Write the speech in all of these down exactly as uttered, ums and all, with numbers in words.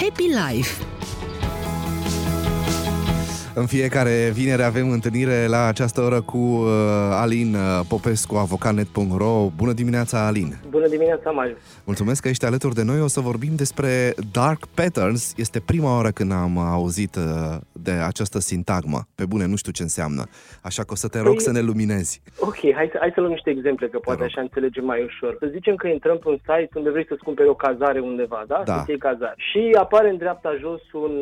Happy Life. În fiecare vineri avem întâlnire la această oră cu Alin Popescu, avocat punct net punct ro. Bună dimineața, Alin! Bună dimineața, Marius! Mulțumesc că ești alături de noi. O să vorbim despre Dark Patterns. Este prima oară când am auzit de această sintagmă. Pe bune, nu știu ce înseamnă. Așa că o să te rog păi... să ne luminezi. Ok, hai să, hai să luăm niște exemple, că poate așa înțelegem mai ușor. Să zicem că intrăm pe un site unde vrei să-ți cumperi o cazare undeva, da? Da. Să-ți iei cazare. Și apare în dreapta jos un,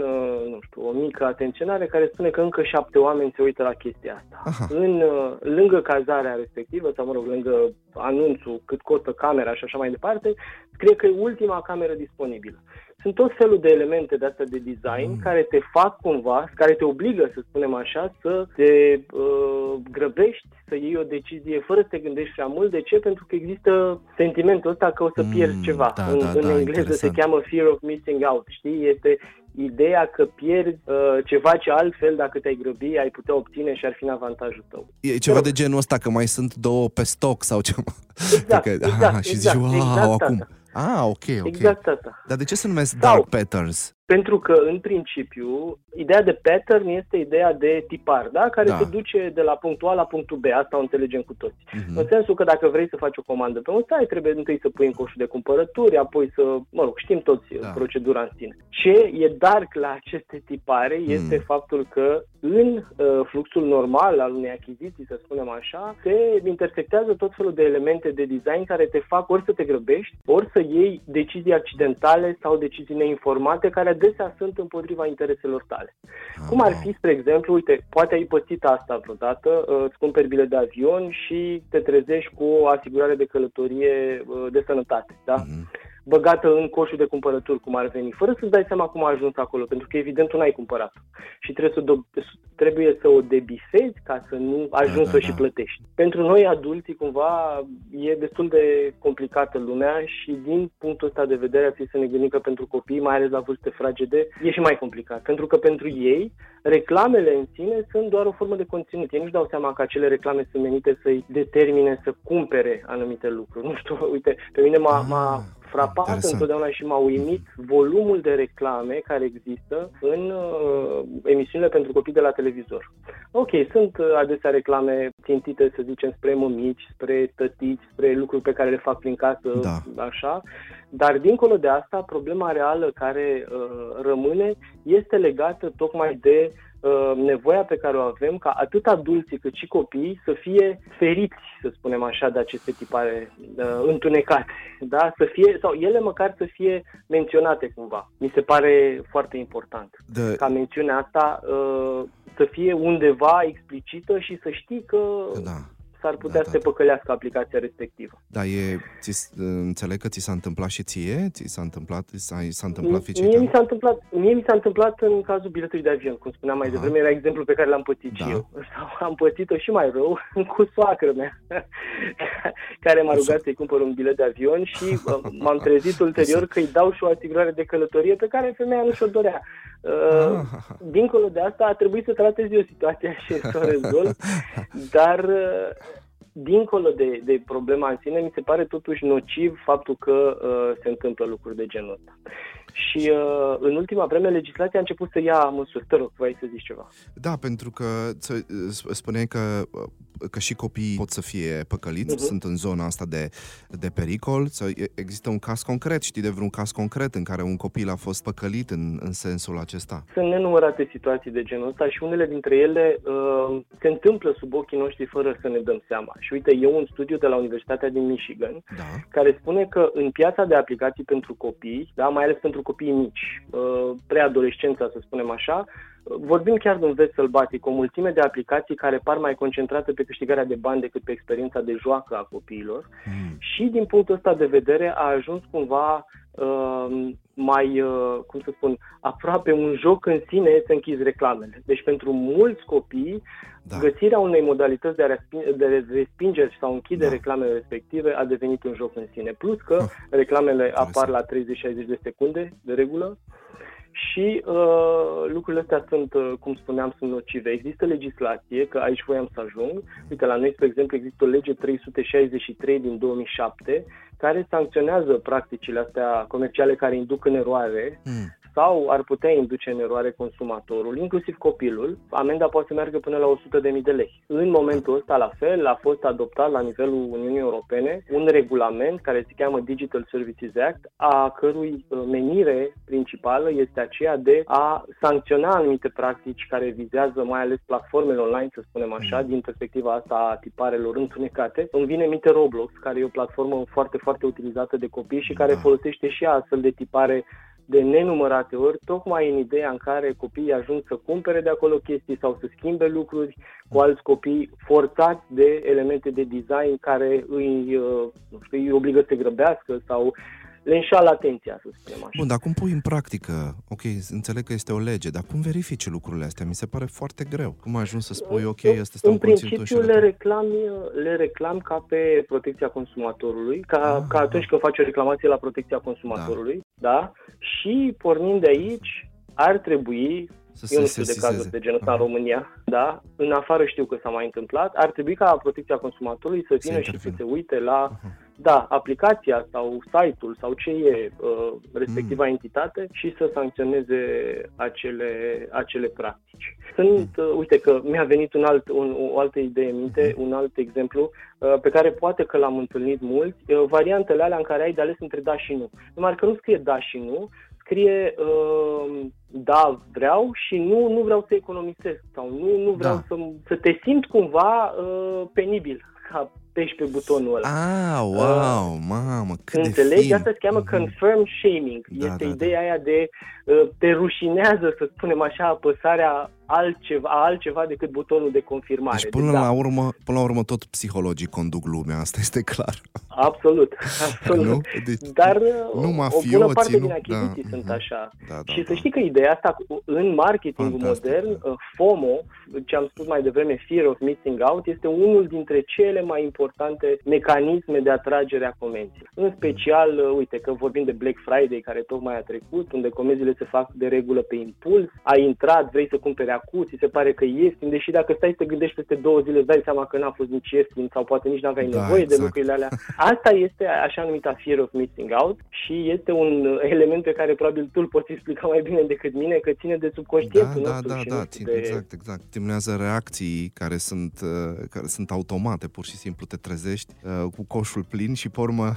nu știu, o mică atenționare care spune că încă șapte oameni se uită la chestia asta. Aha. În lângă cazarea respectivă, sau mă rog, lângă anunțul cât costă camera și așa mai departe, scrie că e ultima cameră disponibilă. Sunt tot felul de elemente de astea de design mm. care te fac cumva, care te obligă, să spunem așa, să te uh, grăbești, să iei o decizie fără să te gândești prea mult. De ce? Pentru că există sentimentul ăsta că o să pierzi mm, ceva. Da, în da, în da, engleză interesant. Se cheamă fear of missing out, știi? Este ideea că pierzi uh, ceva ce altfel, dacă te-ai grăbi, ai putea obține și ar fi în avantajul tău. E ceva de genul ăsta, că mai sunt două pe stoc sau ceva. Exact, că, exact, aha, și exact, zici, wow, exact acum... Asta. Ah, ok, ok. Exact asta. Dar de ce se numesc Dark Patterns? Pentru că, în principiu, ideea de pattern este ideea de tipar, da? Care da. se duce de la punctul A la punctul B. Asta o înțelegem cu toți. Mm-hmm. În sensul că dacă vrei să faci o comandă pe un site, trebuie întâi să pui în coșul de cumpărături, apoi să, mă rog, știm toți da. procedura în sine. Ce e dark la aceste tipare este mm. faptul că în uh, fluxul normal al unei achiziții, să spunem așa, se intersectează tot felul de elemente de design care te fac ori să te grăbești, ori să iei decizii accidentale sau decizii neinformate, care adesea sunt împotriva intereselor tale. Ah, Cum ar fi, spre exemplu, uite, poate ai pățit asta vreodată, îți cumperi bilet de avion și te trezești cu o asigurare de călătorie de sănătate, da? Mm-hmm. Băgată în coșul de cumpărături, cum ar veni, fără să-ți dai seama cum a ajuns acolo, pentru că evident tu n-ai cumpărat și trebuie să, do- trebuie să o debisezi ca să nu ajungi da, să da, și da. plătești. Pentru noi, adulții, cumva, e destul de complicată lumea și din punctul ăsta de vedere ar fi să ne gândim că pentru copii, mai ales la vârste fragede, e și mai complicat, pentru că pentru ei reclamele în sine sunt doar o formă de conținut. Ei nu-și dau seama că acele reclame sunt menite să-i determine să cumpere anumite lucruri. Nu știu, uite, pe mine m-a... m-a frapat Interesant. întotdeauna și m-a uimit volumul de reclame care există în uh, emisiunile pentru copii de la televizor. Ok, sunt uh, adesea reclame țintite, să zicem, spre mămici, spre tătici, spre lucruri pe care le fac prin casă, da. așa, dar dincolo de asta, problema reală care uh, rămâne este legată tocmai de nevoia pe care o avem ca atât adulții cât și copiii să fie feriți, să spunem așa, de aceste tipare uh, întunecate, da? Să fie, sau ele măcar să fie menționate cumva. Mi se pare foarte important de... ca mențiunea asta uh, să fie undeva explicită și să știi că... Da. s-ar putea da, să da. te păcălească aplicația respectivă. Da, e, ți, înțeleg că ți s-a întâmplat și ție? Ți s-a întâmplat, s-a, s-a întâmplat fiicei mie, mi s-a întâmplat, mie mi s-a întâmplat în cazul biletului de avion, cum spuneam mai devreme, era exemplul pe care l-am pățit da. și eu. Sau am pățit-o și mai rău cu soacră mea, care m-a rugat să-i cumpăr un bilet de avion și m-am trezit ulterior că îi dau și o asigurare de călătorie pe care femeia nu și-o dorea. Uh, dincolo de asta a trebuit să tratez eu situația și să o rezolv, dar uh, dincolo de, de problema în sine mi se pare totuși nociv faptul că uh, se întâmplă lucruri de genul ăsta. Și uh, în ultima vreme legislația a început să ia măsuri. Te rog, vrei să zici ceva? Da, pentru că spuneai că, că și copiii pot să fie păcăliți, uh-huh. sunt în zona asta de, de pericol. Există un caz concret, știi de vreun caz concret în care un copil a fost păcălit în, în sensul acesta? Sunt nenumărate situații de genul ăsta și unele dintre ele uh, se întâmplă sub ochii noștri fără să ne dăm seama. Și uite, e un studiu de la Universitatea din Michigan da. care spune că în piața de aplicații pentru copii, da, mai ales pentru copiii mici, preadolescența, să spunem așa, vorbim chiar de un veț sălbatic, o mulțime de aplicații care par mai concentrate pe câștigarea de bani decât pe experiența de joacă a copiilor mm. și din punctul ăsta de vedere a ajuns cumva uh, mai, uh, cum să spun, aproape un joc în sine să închizi reclamele. Deci pentru mulți copii da. găsirea unei modalități de, resping- de respingere sau închide da. reclamele respective a devenit un joc în sine. Plus că reclamele apar la treizeci șaizeci de secunde, de regulă, și uh, lucrurile astea sunt, uh, cum spuneam, sunt nocive. Există legislație, că aici voiam să ajung. Uite, la noi, spre exemplu, există o lege trei sute șaizeci și trei din două mii șapte care sancționează practicile astea comerciale care induc în eroare mm. sau ar putea induce în eroare consumatorul, inclusiv copilul. Amenda poate să meargă până la o sută de mii de lei. În momentul ăsta, la fel, a fost adoptat la nivelul Uniunii Europene un regulament care se cheamă Digital Services Act, a cărui menire principală este aceea de a sancționa anumite practici care vizează mai ales platformele online, să spunem așa, din perspectiva asta a tiparelor întunecate. Îmi vine minte Roblox, care e o platformă foarte, foarte utilizată de copii și care folosește și astfel de tipare de nenumărate ori, tocmai în ideea în care copiii ajung să cumpere de acolo chestii sau să schimbe lucruri cu alți copii forțați de elemente de design care îi, îi obligă să se grăbească sau le înșală atenția, să spunem așa. Bun, dar cum pui în practică? Ok, înțeleg că este o lege, dar cum verifici lucrurile astea? Mi se pare foarte greu. Cum ajungi să spui, ok, asta stă în conținut? În principiu le reclam, le reclam ca pe protecția consumatorului, ca, ah, ca atunci când faci o reclamație la protecția consumatorului, da? da? Și pornind de aici, ar trebui... Eu nu știu de cazuri de genul ăsta în România, da? În afară știu că s-a mai întâmplat. Ar trebui ca protecția consumatorului să vină și să se uite la uh-huh. da, aplicația sau site-ul sau ce e uh, respectiva mm. entitate și să sancționeze acele, acele practici. Sunt, uh, uite că mi-a venit un alt, un, o altă idee în minte, uh-huh. un alt exemplu uh, pe care poate că l-am întâlnit mulți, uh, variantele alea în care ai de ales între da și nu. Numai că nu scrie da și nu, scrie uh, da, vreau și nu, nu vreau să economisesc sau nu, nu vreau da. să, să te simt cumva uh, penibil ca pești pe butonul ăla. Ah, wow, uh, mamă, cât înțelegi? De fin. Asta se cheamă confirm shaming. Da, este da, ideea da. aia de uh, te rușinează, să spunem așa, apăsarea altceva, altceva decât butonul de confirmare. Deci până, deci, la, da. urmă, până la urmă tot psihologii conduc lumea, asta este clar. Absolut, absolut. Nu? Deci, dar nu mafioții, o bună parte nu, din achiziții da, sunt așa. Da, da, și da, să știi da. că ideea asta în marketingul Fantastic, modern, da. FOMO, ce am spus mai devreme, fear of missing out, este unul dintre cele mai importante mecanisme de atragere a comenzilor. În special, uite că vorbim de Black Friday, care tocmai a trecut, unde comenzile se fac de regulă pe impuls, ai intrat, vrei să cumperi acum, ți se pare că ieftin, deși dacă stai să te gândești peste două zile, îți dai seama că n-a fost nici ieftin sau poate nici n-aveai da, nevoie exact. de lucrurile alea. Asta este așa numita fear of missing out și este un element pe care probabil tu îl poți explica mai bine decât mine, că ține de subconștientul da, nostru. Da, da, da, de... exact, exact. Stimulează reacții care sunt, care sunt automate, pur și simplu te trezești cu coșul plin și pe urmă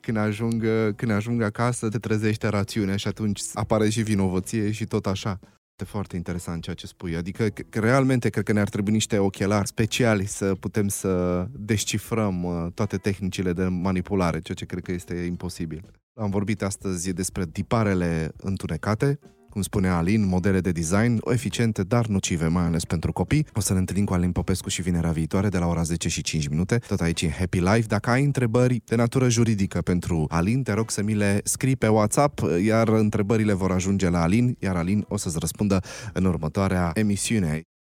când ajung, când ajung acasă te trezește rațiunea și atunci apare și vinovăție și tot așa. Este foarte interesant ceea ce spui, adică că, realmente cred că ne-ar trebui niște ochelari speciali să putem să descifrăm toate tehnicile de manipulare, ceea ce cred că este imposibil. Am vorbit astăzi despre tiparele întunecate, cum spunea Alin, modele de design eficiente, dar nocive, mai ales pentru copii. O să ne întâlnim cu Alin Popescu și vinerea viitoare de la ora zece și cinci minute, tot aici în Happy Life. Dacă ai întrebări de natură juridică pentru Alin, te rog să mi le scrii pe WhatsApp, iar întrebările vor ajunge la Alin, iar Alin o să-ți răspundă în următoarea emisiune.